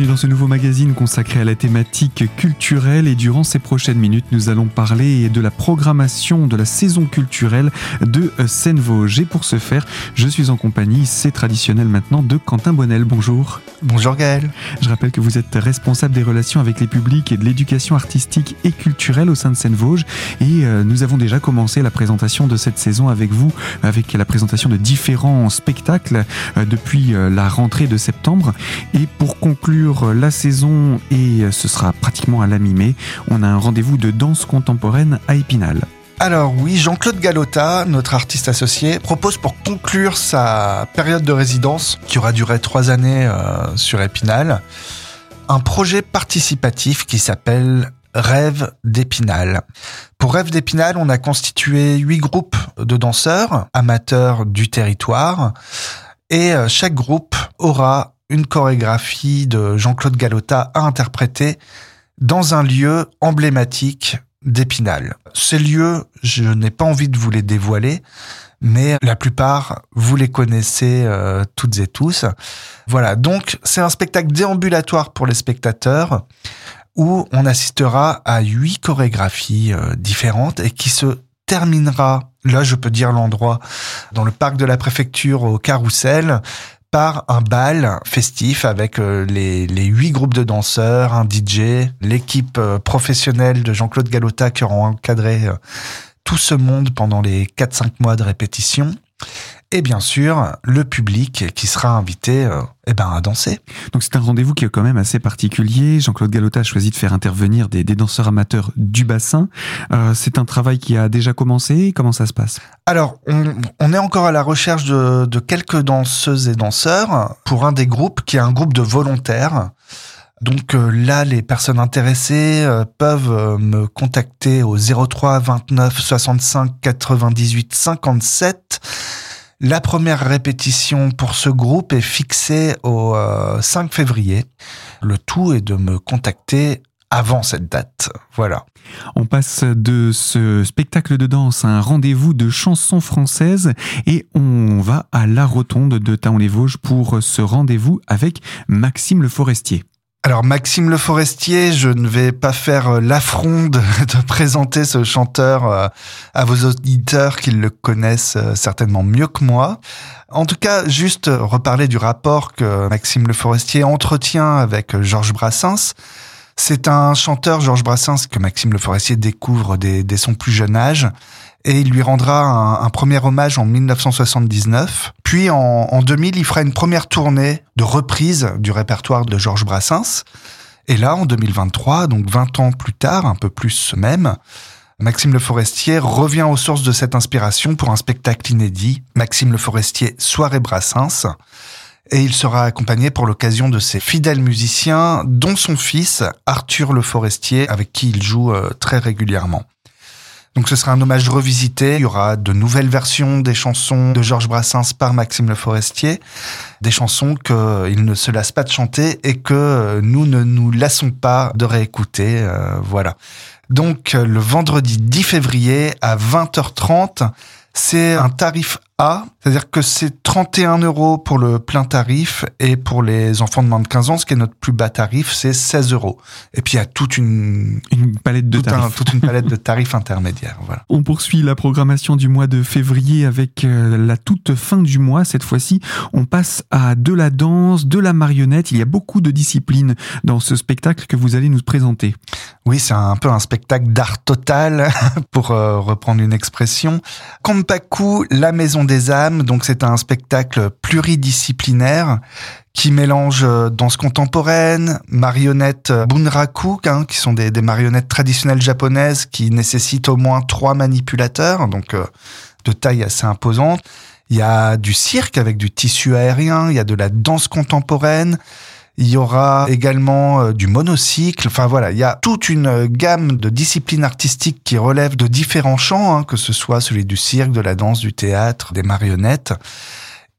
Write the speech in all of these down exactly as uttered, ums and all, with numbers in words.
bienvenue dans ce nouveau magazine consacré à la thématique culturelle, et durant ces prochaines minutes, nous allons parler de la programmation de la saison culturelle de Scènes Vosges. Et pour ce faire, je suis en compagnie, c'est traditionnel maintenant, de Quentin Bonnel. Bonjour. Bonjour Gaëlle. Je rappelle que vous êtes responsable des relations avec les publics et de l'éducation artistique et culturelle au sein de Scènes Vosges, et nous avons déjà commencé la présentation de cette saison avec vous, avec la présentation de différents spectacles depuis la rentrée de septembre. Et pour conclure la saison, et ce sera pratiquement à la mi-mai, on a un rendez-vous de danse contemporaine à Épinal. Alors oui, Jean-Claude Gallotta, notre artiste associé, propose pour conclure sa période de résidence, qui aura duré trois années euh, sur Épinal, un projet participatif qui s'appelle Rêve d'Épinal. Pour Rêve d'Épinal, on a constitué huit groupes de danseurs, amateurs du territoire, et chaque groupe aura une chorégraphie de Jean-Claude Gallotta à interpréter dans un lieu emblématique d'Épinal. Ces lieux, je n'ai pas envie de vous les dévoiler, mais la plupart, vous les connaissez euh, toutes et tous. Voilà, donc c'est un spectacle déambulatoire pour les spectateurs, où on assistera à huit chorégraphies euh, différentes et qui se terminera, là je peux dire l'endroit, dans le parc de la préfecture au Carrousel, par un bal festif avec les les huit groupes de danseurs, un D J, l'équipe professionnelle de Jean-Claude Gallotta qui aura encadré tout ce monde pendant les quatre cinq mois de répétition. Et bien sûr, le public qui sera invité euh, eh ben, à danser. Donc c'est un rendez-vous qui est quand même assez particulier. Jean-Claude Gallotta a choisi de faire intervenir des, des danseurs amateurs du bassin. Euh, c'est un travail qui a déjà commencé. Comment ça se passe ? Alors, on, on est encore à la recherche de, de quelques danseuses et danseurs pour un des groupes qui est un groupe de volontaires. Donc euh, là, les personnes intéressées euh, peuvent euh, me contacter au zéro trois vingt-neuf soixante-cinq quatre-vingt-dix-huit cinquante-sept. La première répétition pour ce groupe est fixée au euh, cinq février. Le tout est de me contacter avant cette date. Voilà. On passe de ce spectacle de danse à un rendez-vous de chansons françaises et on va à La Rotonde de Thaon-les-Vosges pour ce rendez-vous avec Maxime Le Forestier. Alors Maxime Le Forestier, je ne vais pas faire l'affront de, de présenter ce chanteur à vos auditeurs qui le connaissent certainement mieux que moi. En tout cas, juste reparler du rapport que Maxime Le Forestier entretient avec Georges Brassens. C'est un chanteur, Georges Brassens, que Maxime Le Forestier découvre dès, dès son plus jeune âge. Et il lui rendra un, un premier hommage en dix-neuf cent soixante-dix-neuf. Puis en, en deux mille, il fera une première tournée de reprise du répertoire de Georges Brassens. Et là, en deux mille vingt-trois, donc vingt ans plus tard, un peu plus même, Maxime Le Forestier revient aux sources de cette inspiration pour un spectacle inédit, Maxime Le Forestier Soirée Brassens. Et il sera accompagné pour l'occasion de ses fidèles musiciens, dont son fils, Arthur Le Forestier, avec qui il joue euh, très régulièrement. Donc ce sera un hommage revisité, il y aura de nouvelles versions des chansons de Georges Brassens par Maxime Le Forestier, des chansons qu'il ne se lasse pas de chanter et que nous ne nous lassons pas de réécouter, euh, voilà. Donc le vendredi dix février à vingt heures trente, c'est un tarif A, c'est-à-dire que c'est trente et un euros pour le plein tarif et pour les enfants de moins de quinze ans, ce qui est notre plus bas tarif, c'est seize euros. Et puis il y a toute une, une palette de tout tarifs, un, toute une palette de tarifs intermédiaires. Voilà. On poursuit la programmation du mois de février avec la toute fin du mois. Cette fois-ci, on passe à de la danse, de la marionnette. Il y a beaucoup de disciplines dans ce spectacle que vous allez nous présenter. Oui, c'est un peu un spectacle d'art total, pour euh, reprendre une expression. Kampaku, la maison des âmes, donc c'est un spectacle pluridisciplinaire qui mélange danse contemporaine, marionnettes bunraku, hein, qui sont des, des marionnettes traditionnelles japonaises qui nécessitent au moins trois manipulateurs, donc euh, de taille assez imposante. Il y a du cirque avec du tissu aérien, il y a de la danse contemporaine, il y aura également du monocycle. Enfin voilà, il y a toute une gamme de disciplines artistiques qui relèvent de différents champs, hein, que ce soit celui du cirque, de la danse, du théâtre, des marionnettes.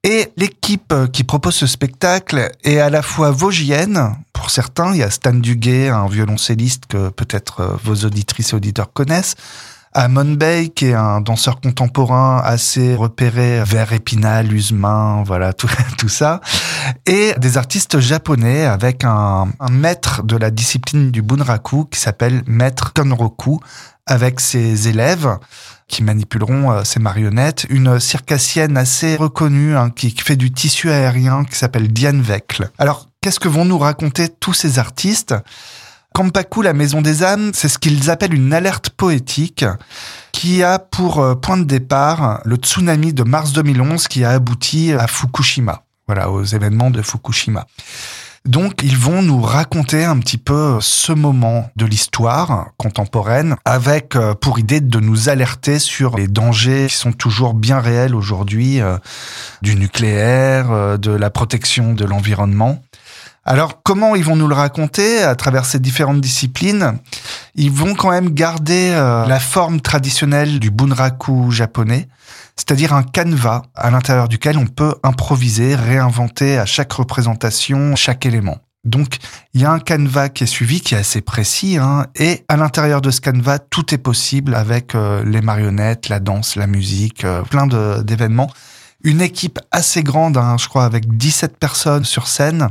Et l'équipe qui propose ce spectacle est à la fois vosgienne, pour certains, il y a Stan Duguet, un violoncelliste que peut-être vos auditrices et auditeurs connaissent, à Monbei, qui est un danseur contemporain assez repéré vers Épinal, Usemain, voilà, tout, tout ça. Et des artistes japonais avec un, un maître de la discipline du bunraku qui s'appelle maître Konroku, avec ses élèves qui manipuleront ses marionnettes. Une circassienne assez reconnue, hein, qui, qui fait du tissu aérien, qui s'appelle Diane Veckle. Alors, qu'est-ce que vont nous raconter tous ces artistes ? Kampaku, la maison des âmes, c'est ce qu'ils appellent une alerte poétique qui a pour point de départ le tsunami de mars deux mille onze qui a abouti à Fukushima, voilà, aux événements de Fukushima. Donc, ils vont nous raconter un petit peu ce moment de l'histoire contemporaine avec pour idée de nous alerter sur les dangers qui sont toujours bien réels aujourd'hui, euh, du nucléaire, euh, de la protection de l'environnement. Alors, comment ils vont nous le raconter à travers ces différentes disciplines ? Ils vont quand même garder euh, la forme traditionnelle du bunraku japonais, c'est-à-dire un canevas à l'intérieur duquel on peut improviser, réinventer à chaque représentation, chaque élément. Donc, il y a un canevas qui est suivi, qui est assez précis, hein, et à l'intérieur de ce canevas, tout est possible avec euh, les marionnettes, la danse, la musique, euh, plein de, d'événements. Une équipe assez grande, hein, je crois, avec dix-sept personnes sur scène.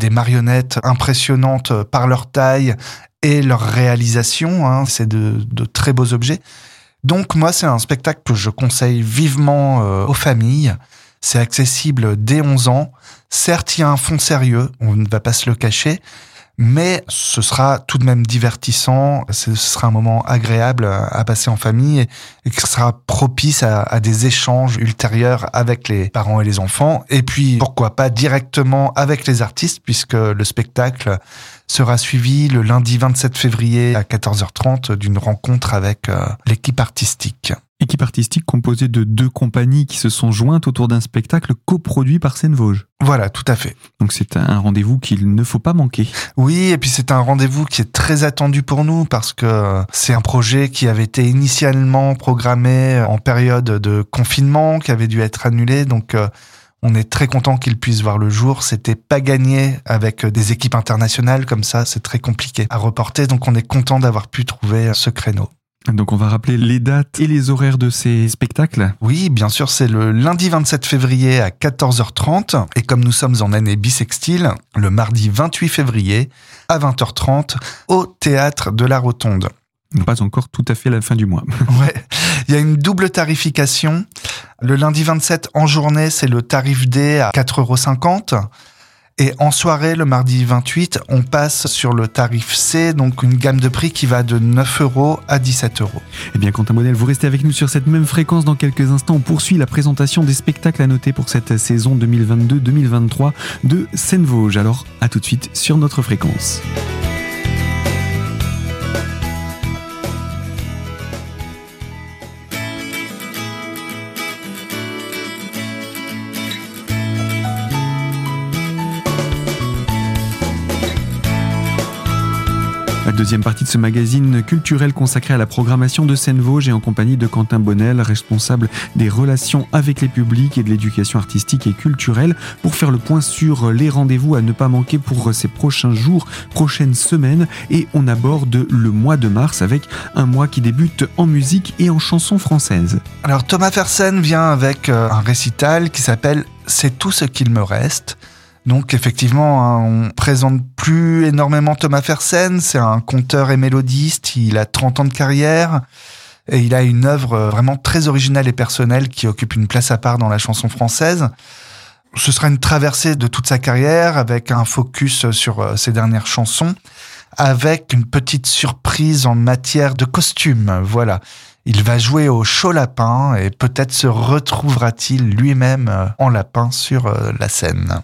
Des marionnettes impressionnantes par leur taille et leur réalisation, hein. C'est de, de très beaux objets. Donc moi, c'est un spectacle que je conseille vivement euh, aux familles. C'est accessible dès onze ans. Certes, il y a un fond sérieux, on ne va pas se le cacher, mais ce sera tout de même divertissant. Ce sera un moment agréable à passer en famille et, et qui sera propice à, à des échanges ultérieurs avec les parents et les enfants. Et puis, pourquoi pas directement avec les artistes, puisque le spectacle sera suivi le lundi vingt-sept février à quatorze heures trente d'une rencontre avec euh, l'équipe artistique. Équipe artistique composée de deux compagnies qui se sont jointes autour d'un spectacle coproduit par Scènes Vosges. Voilà, tout à fait. Donc c'est un rendez-vous qu'il ne faut pas manquer. Oui, et puis c'est un rendez-vous qui est très attendu pour nous parce que c'est un projet qui avait été initialement programmé en période de confinement, qui avait dû être annulé, donc on est très content qu'il puisse voir le jour. C'était pas gagné avec des équipes internationales comme ça, c'est très compliqué à reporter, donc on est content d'avoir pu trouver ce créneau. Donc on va rappeler les dates et les horaires de ces spectacles. Oui, bien sûr, c'est le lundi vingt-sept février à quatorze heures trente. Et comme nous sommes en année bissextile, le mardi vingt-huit février à vingt heures trente au Théâtre de la Rotonde. Pas encore tout à fait à la fin du mois. Ouais, il y a une double tarification. Le lundi vingt-sept en journée, c'est le tarif D à quatre euros cinquante. Et en soirée, le mardi vingt-huit, on passe sur le tarif C, donc une gamme de prix qui va de neuf euros à dix-sept euros. Eh bien, Quentin Bonnel, vous restez avec nous sur cette même fréquence. Dans quelques instants, on poursuit la présentation des spectacles à noter pour cette saison deux mille vingt-deux deux mille vingt-trois de Scènes Vosges. Alors, à tout de suite sur notre fréquence. Deuxième partie de ce magazine culturel consacré à la programmation de Scènes Vosges et en compagnie de Quentin Bonnel, responsable des relations avec les publics et de l'éducation artistique et culturelle, pour faire le point sur les rendez-vous à ne pas manquer pour ces prochains jours, prochaines semaines, et on aborde le mois de mars avec un mois qui débute en musique et en chansons françaises. Alors Thomas Fersen vient avec un récital qui s'appelle « C'est tout ce qu'il me reste ». Donc effectivement, hein, on ne présente plus énormément Thomas Fersen, c'est un conteur et mélodiste, il a trente ans de carrière et il a une œuvre vraiment très originale et personnelle qui occupe une place à part dans la chanson française. Ce sera une traversée de toute sa carrière avec un focus sur ses dernières chansons, avec une petite surprise en matière de costume, voilà. Il va jouer au Show Lapin et peut-être se retrouvera-t-il lui-même en lapin sur la scène.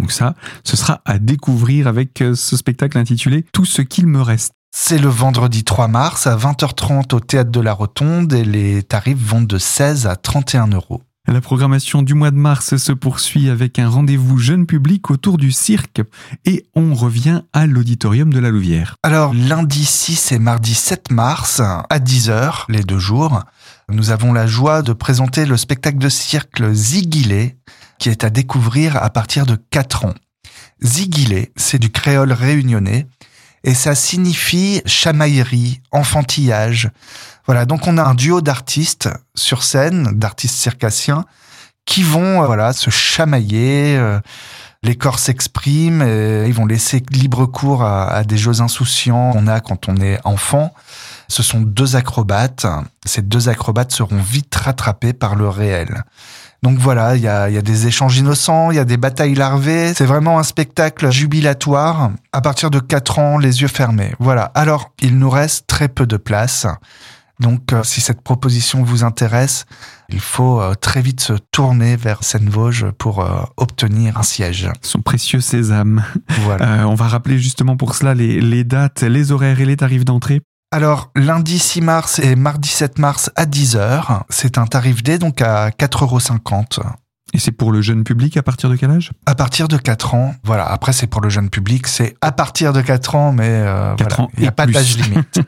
Donc ça, ce sera à découvrir avec ce spectacle intitulé « Tout ce qu'il me reste ». C'est le vendredi trois mars à vingt heures trente au Théâtre de la Rotonde et les tarifs vont de seize à trente et un euros. La programmation du mois de mars se poursuit avec un rendez-vous jeune public autour du cirque et on revient à l'auditorium de la Louvière. Alors lundi six et mardi sept mars à dix heures les deux jours, nous avons la joie de présenter le spectacle de cirque Ziguilé, qui est à découvrir à partir de quatre ans. Ziguilé, c'est du créole réunionnais et ça signifie chamaillerie, enfantillage. Voilà, donc on a un duo d'artistes sur scène, d'artistes circassiens, qui vont euh, voilà, se chamailler, euh, les corps s'expriment, et ils vont laisser libre cours à, à des jeux insouciants qu'on a quand on est enfant. Ce sont deux acrobates, ces deux acrobates seront vite rattrapés par le réel. Donc voilà, il y a, y a des échanges innocents, il y a des batailles larvées, c'est vraiment un spectacle jubilatoire, à partir de quatre ans, les yeux fermés. Voilà, alors il nous reste très peu de place. Donc, euh, si cette proposition vous intéresse, il faut euh, très vite se tourner vers Scènes Vosges pour euh, obtenir un siège. Son précieux sésame. Voilà. Euh, on va rappeler justement pour cela les, les dates, les horaires et les tarifs d'entrée. Alors, lundi six mars et mardi sept mars à dix heures. C'est un tarif D, donc à quatre euros cinquante. Et c'est pour le jeune public à partir de quel âge ? À partir de quatre ans. Voilà, après c'est pour le jeune public, c'est à partir de quatre ans, mais euh, quatre voilà, il n'y a pas d'âge limite.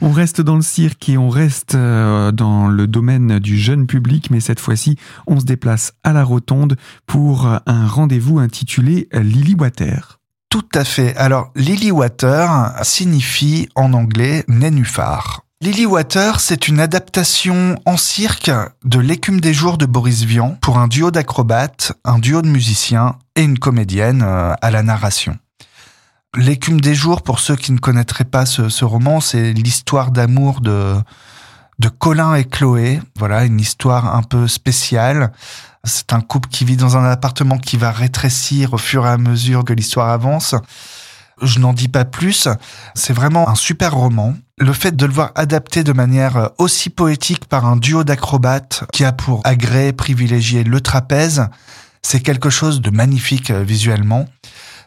On reste dans le cirque et on reste dans le domaine du jeune public, mais cette fois-ci, on se déplace à la Rotonde pour un rendez-vous intitulé Lily Water. Tout à fait. Alors, Lily Water signifie en anglais nénuphar. Lily Water, c'est une adaptation en cirque de L'écume des jours de Boris Vian pour un duo d'acrobates, un duo de musiciens et une comédienne à la narration. L'écume des jours, pour ceux qui ne connaîtraient pas ce, ce roman, c'est l'histoire d'amour de, de Colin et Chloé. Voilà, une histoire un peu spéciale. C'est un couple qui vit dans un appartement qui va rétrécir au fur et à mesure que l'histoire avance. Je n'en dis pas plus. C'est vraiment un super roman. Le fait de le voir adapté de manière aussi poétique par un duo d'acrobates qui a pour agrès privilégié le trapèze, c'est quelque chose de magnifique visuellement.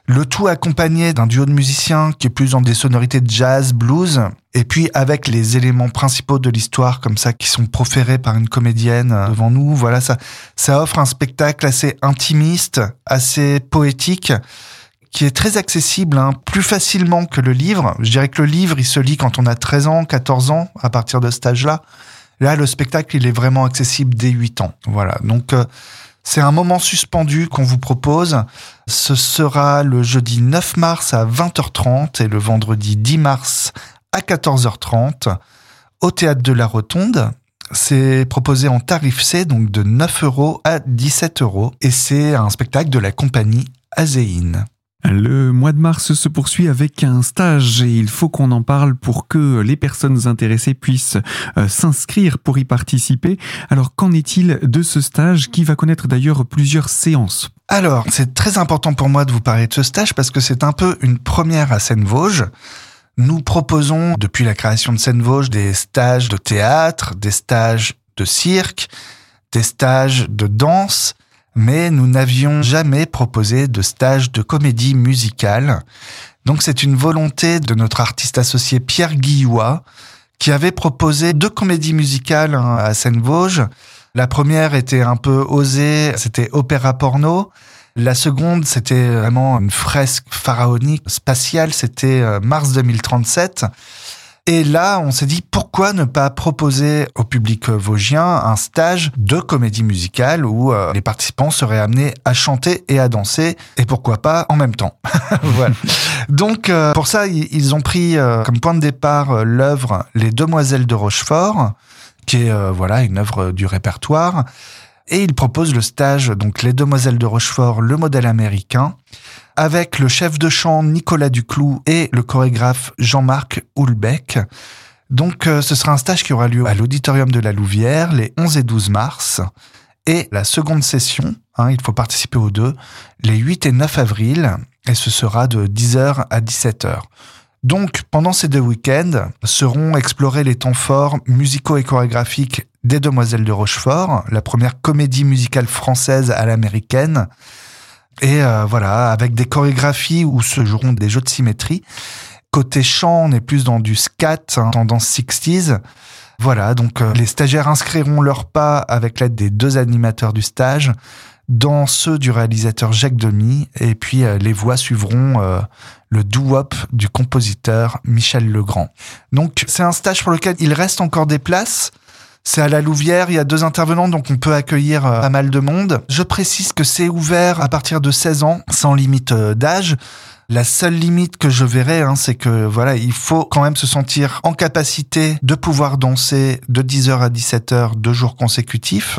Le tout accompagné d'un duo de musiciens qui est plus dans des sonorités de jazz, blues, et puis avec les éléments principaux de l'histoire comme ça qui sont proférés par une comédienne devant nous. Voilà, ça, ça offre un spectacle assez intimiste, assez poétique, qui est très accessible, hein, plus facilement que le livre. Je dirais que le livre, il se lit quand on a treize ans, quatorze ans, à partir de cet âge-là. Là, le spectacle, il est vraiment accessible dès huit ans. Voilà, donc... Euh, c'est un moment suspendu qu'on vous propose. Ce sera le jeudi neuf mars à vingt heures trente et le vendredi dix mars à quatorze heures trente au Théâtre de la Rotonde. C'est proposé en tarif C, donc de neuf euros à dix-sept euros. Et c'est un spectacle de la compagnie Azéine. Le mois de mars se poursuit avec un stage et il faut qu'on en parle pour que les personnes intéressées puissent s'inscrire pour y participer. Alors, qu'en est-il de ce stage qui va connaître d'ailleurs plusieurs séances ? Alors, c'est très important pour moi de vous parler de ce stage parce que c'est un peu une première à Scènes Vosges. Nous proposons, depuis la création de Scènes Vosges, des stages de théâtre, des stages de cirque, des stages de danse, mais nous n'avions jamais proposé de stage de comédie musicale. Donc c'est une volonté de notre artiste associé Pierre Guillois, qui avait proposé deux comédies musicales à Scènes Vosges. La première était un peu osée, c'était Opéra Porno. La seconde, c'était vraiment une fresque pharaonique, spatiale, c'était Mars deux mille trente-sept. Et là, on s'est dit, pourquoi ne pas proposer au public vosgien un stage de comédie musicale où euh, les participants seraient amenés à chanter et à danser, et pourquoi pas en même temps. Voilà. Donc, euh, pour ça, ils ont pris euh, comme point de départ euh, l'œuvre Les Demoiselles de Rochefort, qui est euh, voilà une œuvre du répertoire, et ils proposent le stage donc Les Demoiselles de Rochefort, le modèle américain, avec le chef de chant Nicolas Duclou et le chorégraphe Jean-Marc Houlbec. Donc euh, ce sera un stage qui aura lieu à l'Auditorium de la Louvière les onze et douze mars. Et la seconde session, hein, il faut participer aux deux, les huit et neuf avril. Et ce sera de dix heures à dix-sept heures. Donc pendant ces deux week-ends, seront explorés les temps forts musicaux et chorégraphiques des Demoiselles de Rochefort, la première comédie musicale française à l'américaine. Et euh, voilà, avec des chorégraphies où se joueront des jeux de symétrie. Côté chant, on est plus dans du scat, hein, tendance sixties. Voilà, donc euh, les stagiaires inscriront leurs pas avec l'aide des deux animateurs du stage, dans ceux du réalisateur Jacques Demy, et puis euh, les voix suivront euh, le doo-wop du compositeur Michel Legrand. Donc c'est un stage pour lequel il reste encore des places. C'est à la Louvière, il y a deux intervenants, donc on peut accueillir pas mal de monde. Je précise que c'est ouvert à partir de seize ans, sans limite d'âge. La seule limite que je verrais, hein, c'est que voilà, il faut quand même se sentir en capacité de pouvoir danser de dix heures à dix-sept heures deux jours consécutifs.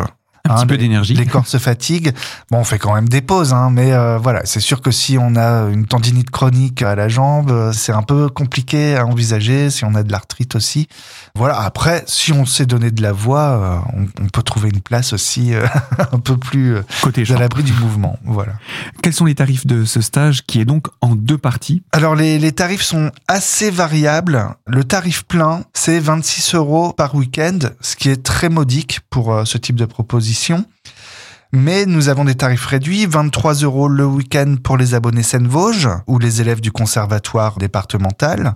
Un hein, petit peu les, d'énergie. Les corps se fatiguent. Bon, on fait quand même des pauses, hein, mais euh, voilà, c'est sûr que si on a une tendinite chronique à la jambe, c'est un peu compliqué à envisager, si on a de l'arthrite aussi. Voilà, après, si on s'est donné de la voix, euh, on, on peut trouver une place aussi euh, un peu plus euh, côté à l'abri du mouvement. Voilà. Quels sont les tarifs de ce stage qui est donc en deux parties? Alors, les, les tarifs sont assez variables. Le tarif plein, c'est vingt-six euros par week-end, ce qui est très modique pour euh, ce type de proposition. Mais nous avons des tarifs réduits, vingt-trois euros le week-end pour les abonnés Scènes Vosges ou les élèves du conservatoire départemental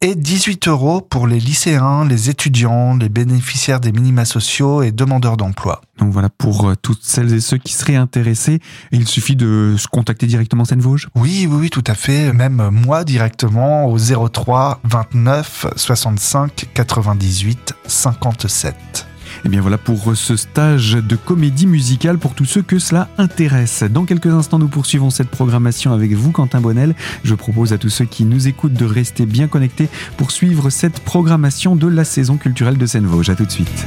et dix-huit euros pour les lycéens, les étudiants, les bénéficiaires des minima sociaux et demandeurs d'emploi. Donc voilà, pour toutes celles et ceux qui seraient intéressés, il suffit de se contacter directement Scènes Vosges. Oui, oui, oui, tout à fait. Même moi directement au zéro trois vingt-neuf soixante-cinq quatre-vingt-dix-huit cinquante-sept. Et bien voilà pour ce stage de comédie musicale pour tous ceux que cela intéresse. Dans quelques instants, nous poursuivons cette programmation avec vous, Quentin Bonnel. Je propose à tous ceux qui nous écoutent de rester bien connectés pour suivre cette programmation de la saison culturelle de Scènes Vosges. À tout de suite.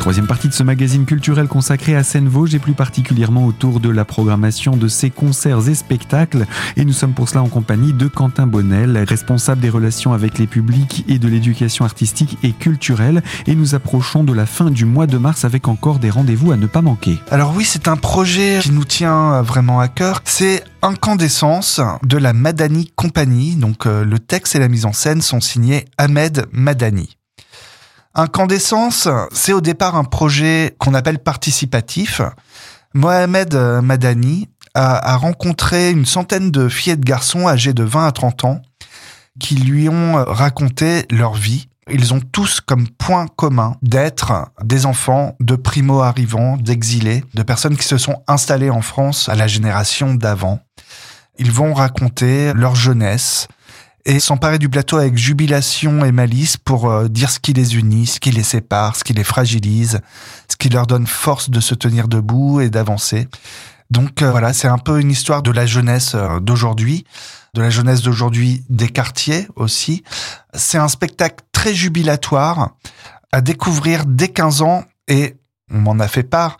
Troisième partie de ce magazine culturel consacré à Scènes Vosges et plus particulièrement autour de la programmation de ses concerts et spectacles. Et nous sommes pour cela en compagnie de Quentin Bonnel, responsable des relations avec les publics et de l'éducation artistique et culturelle. Et nous approchons de la fin du mois de mars avec encore des rendez-vous à ne pas manquer. Alors oui, c'est un projet qui nous tient vraiment à cœur. C'est Incandescence de la Madani Compagnie. Donc euh, le texte et la mise en scène sont signés Ahmed Madani. Incandescence, c'est au départ un projet qu'on appelle participatif. Mohamed Madani a, a rencontré une centaine de filles et de garçons âgés de vingt à trente ans qui lui ont raconté leur vie. Ils ont tous comme point commun d'être des enfants de primo-arrivants, d'exilés, de personnes qui se sont installées en France à la génération d'avant. Ils vont raconter leur jeunesse, et s'emparer du plateau avec jubilation et malice pour euh, dire ce qui les unit, ce qui les sépare, ce qui les fragilise, ce qui leur donne force de se tenir debout et d'avancer. Donc euh, voilà, c'est un peu une histoire de la jeunesse euh, d'aujourd'hui, de la jeunesse d'aujourd'hui des quartiers aussi. C'est un spectacle très jubilatoire à découvrir dès quinze ans et on m'en a fait part,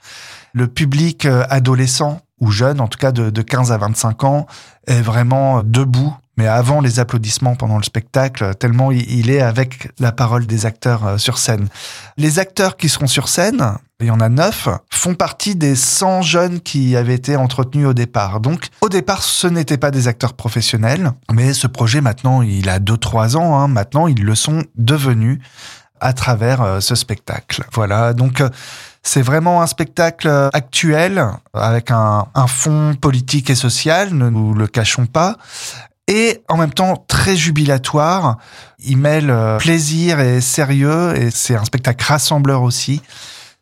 le public euh, adolescent ou jeune, en tout cas de, de quinze à vingt-cinq ans, est vraiment euh, debout. Mais avant les applaudissements pendant le spectacle, tellement il est avec la parole des acteurs sur scène. Les acteurs qui seront sur scène, il y en a neuf, font partie des cent jeunes qui avaient été entretenus au départ. Donc, au départ, ce n'étaient pas des acteurs professionnels, mais ce projet, maintenant, il a deux trois ans, hein, maintenant, ils le sont devenus à travers ce spectacle. Voilà, donc... C'est vraiment un spectacle actuel, avec un, un fond politique et social, ne nous le cachons pas. Et en même temps très jubilatoire, il mêle plaisir et sérieux, et c'est un spectacle rassembleur aussi.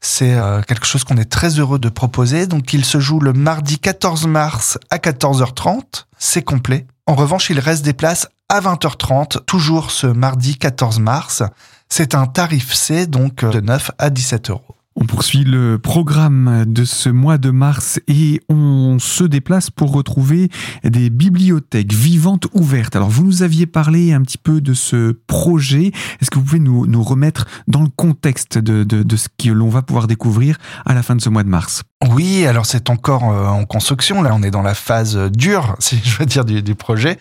C'est quelque chose qu'on est très heureux de proposer. Donc il se joue le mardi quatorze mars à quatorze heures trente, c'est complet. En revanche, il reste des places à vingt heures trente, toujours ce mardi quatorze mars. C'est un tarif C, donc de neuf à dix-sept euros. On poursuit le programme de ce mois de mars et on se déplace pour retrouver des bibliothèques vivantes ouvertes. Alors, vous nous aviez parlé un petit peu de ce projet. Est-ce que vous pouvez nous, nous remettre dans le contexte de, de, de ce que l'on va pouvoir découvrir à la fin de ce mois de mars ? Oui, alors c'est encore en construction. Là, on est dans la phase dure, si je veux dire, du, du projet.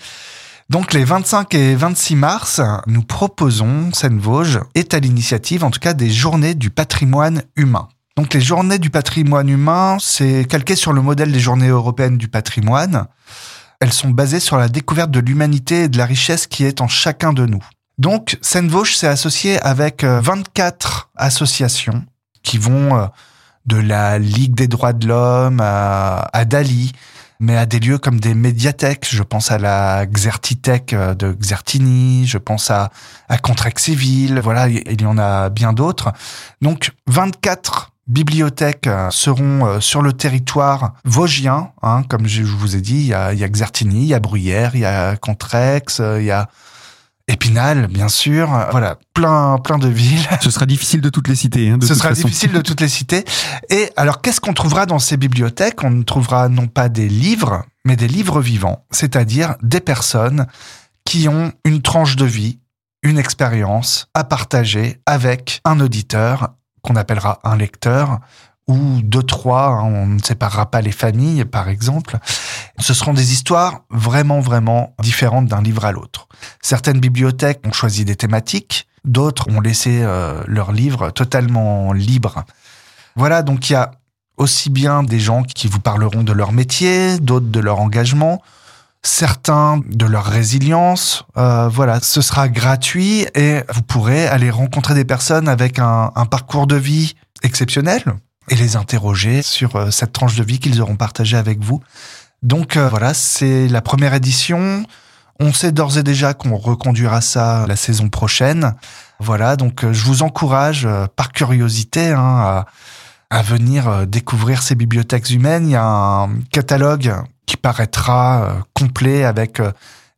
Donc, les vingt-cinq et vingt-six mars, nous proposons, Scènes Vosges est à l'initiative, en tout cas, des Journées du Patrimoine Humain. Donc, les Journées du Patrimoine Humain, c'est calqué sur le modèle des Journées européennes du patrimoine. Elles sont basées sur la découverte de l'humanité et de la richesse qui est en chacun de nous. Donc, Scènes Vosges s'est associé avec vingt-quatre associations qui vont de la Ligue des droits de l'homme à, à Dali, mais à des lieux comme des médiathèques. Je pense à la Xertithèque de Xertigny, je pense à, à Contrexéville, voilà, il y en a bien d'autres. Donc, vingt-quatre bibliothèques seront sur le territoire vosgien, hein, comme je vous ai dit, il y a, il y a Xertigny, il y a Bruyères, il y a Contrex, il y a Épinal, bien sûr, voilà, plein, plein de villes. Ce sera difficile de toutes les citer. Hein, de Ce toute sera façon. difficile de toutes les citer. Et alors, qu'est-ce qu'on trouvera dans ces bibliothèques ? On trouvera non pas des livres, mais des livres vivants, c'est-à-dire des personnes qui ont une tranche de vie, une expérience à partager avec un auditeur, qu'on appellera un lecteur, ou deux, trois, hein, on ne séparera pas les familles, par exemple. Ce seront des histoires vraiment, vraiment différentes d'un livre à l'autre. Certaines bibliothèques ont choisi des thématiques, d'autres ont laissé euh, leurs livres totalement libres. Voilà, donc il y a aussi bien des gens qui vous parleront de leur métier, d'autres de leur engagement, certains de leur résilience. Euh, voilà, ce sera gratuit et vous pourrez aller rencontrer des personnes avec un, un parcours de vie exceptionnel et les interroger sur cette tranche de vie qu'ils auront partagée avec vous. Donc euh, voilà, c'est la première édition. On sait d'ores et déjà qu'on reconduira ça la saison prochaine. Voilà, donc euh, je vous encourage, euh, par curiosité, hein, à, à venir euh, découvrir ces bibliothèques humaines. Il y a un catalogue qui paraîtra euh, complet avec euh,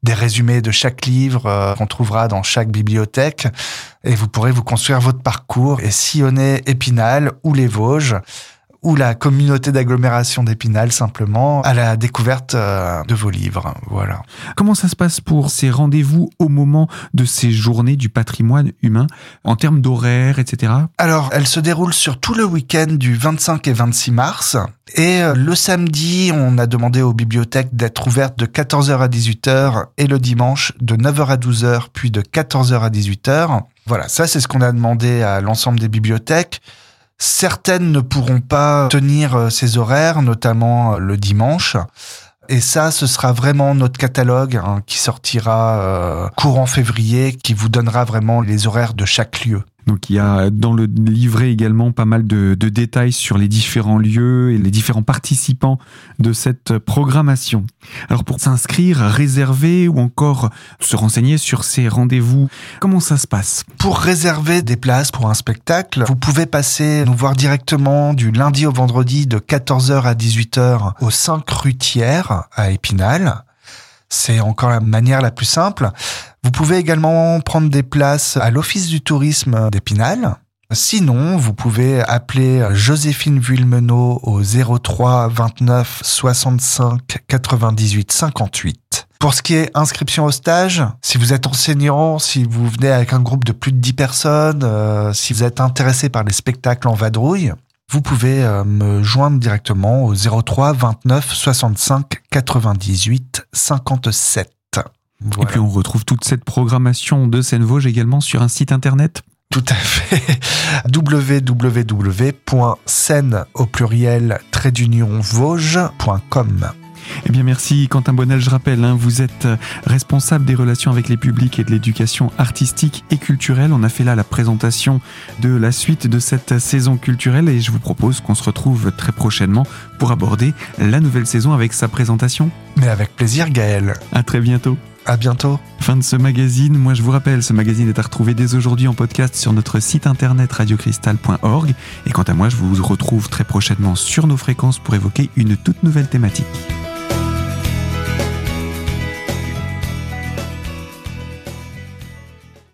des résumés de chaque livre euh, qu'on trouvera dans chaque bibliothèque. Et vous pourrez vous construire votre parcours et sillonner Épinal ou les Vosges, ou la communauté d'agglomération d'Épinal, simplement, à la découverte de vos livres. Voilà. Comment ça se passe pour ces rendez-vous au moment de ces journées du patrimoine humain, en termes d'horaire, et cetera? Alors, elles se déroulent sur tout le week-end du vingt-cinq et vingt-six mars. Et le samedi, on a demandé aux bibliothèques d'être ouvertes de quatorze heures à dix-huit heures et le dimanche de neuf heures à douze heures, puis de quatorze heures à dix-huit heures. Voilà, ça, c'est ce qu'on a demandé à l'ensemble des bibliothèques. Certaines ne pourront pas tenir ces horaires, notamment le dimanche. Et ça, ce sera vraiment notre catalogue, hein, qui sortira euh, courant février, qui vous donnera vraiment les horaires de chaque lieu. Donc il y a dans le livret également pas mal de, de détails sur les différents lieux et les différents participants de cette programmation. Alors pour s'inscrire, réserver ou encore se renseigner sur ces rendez-vous, comment ça se passe ? Pour réserver des places pour un spectacle, vous pouvez passer nous voir directement du lundi au vendredi de quatorze heures à dix-huit heures au cinq rue Thiers à Épinal. C'est encore la manière la plus simple. Vous pouvez également prendre des places à l'Office du tourisme d'Épinal. Sinon, vous pouvez appeler Joséphine Vuilmenot au zéro trois vingt-neuf soixante-cinq quatre-vingt-dix-huit cinquante-huit. Pour ce qui est inscription au stage, si vous êtes enseignant, si vous venez avec un groupe de plus de dix personnes, euh, si vous êtes intéressé par les spectacles en vadrouille, vous pouvez euh, me joindre directement au zéro trois vingt-neuf soixante-cinq quatre-vingt-dix-huit cinquante-sept. Voilà. Et puis on retrouve toute cette programmation de Scènes Vosges également sur un site internet. Tout à fait. www.scènes au pluriel trait d'union vosges.com. Eh bien merci Quentin Bonnel, je rappelle, hein, vous êtes responsable des relations avec les publics et de l'éducation artistique et culturelle. On a fait là la présentation de la suite de cette saison culturelle et je vous propose qu'on se retrouve très prochainement pour aborder la nouvelle saison avec sa présentation. Mais avec plaisir Gaëlle. À très bientôt. À bientôt. Fin de ce magazine. Moi, je vous rappelle, ce magazine est à retrouver dès aujourd'hui en podcast sur notre site internet radio cristal point org. Et quant à moi, je vous retrouve très prochainement sur nos fréquences pour évoquer une toute nouvelle thématique.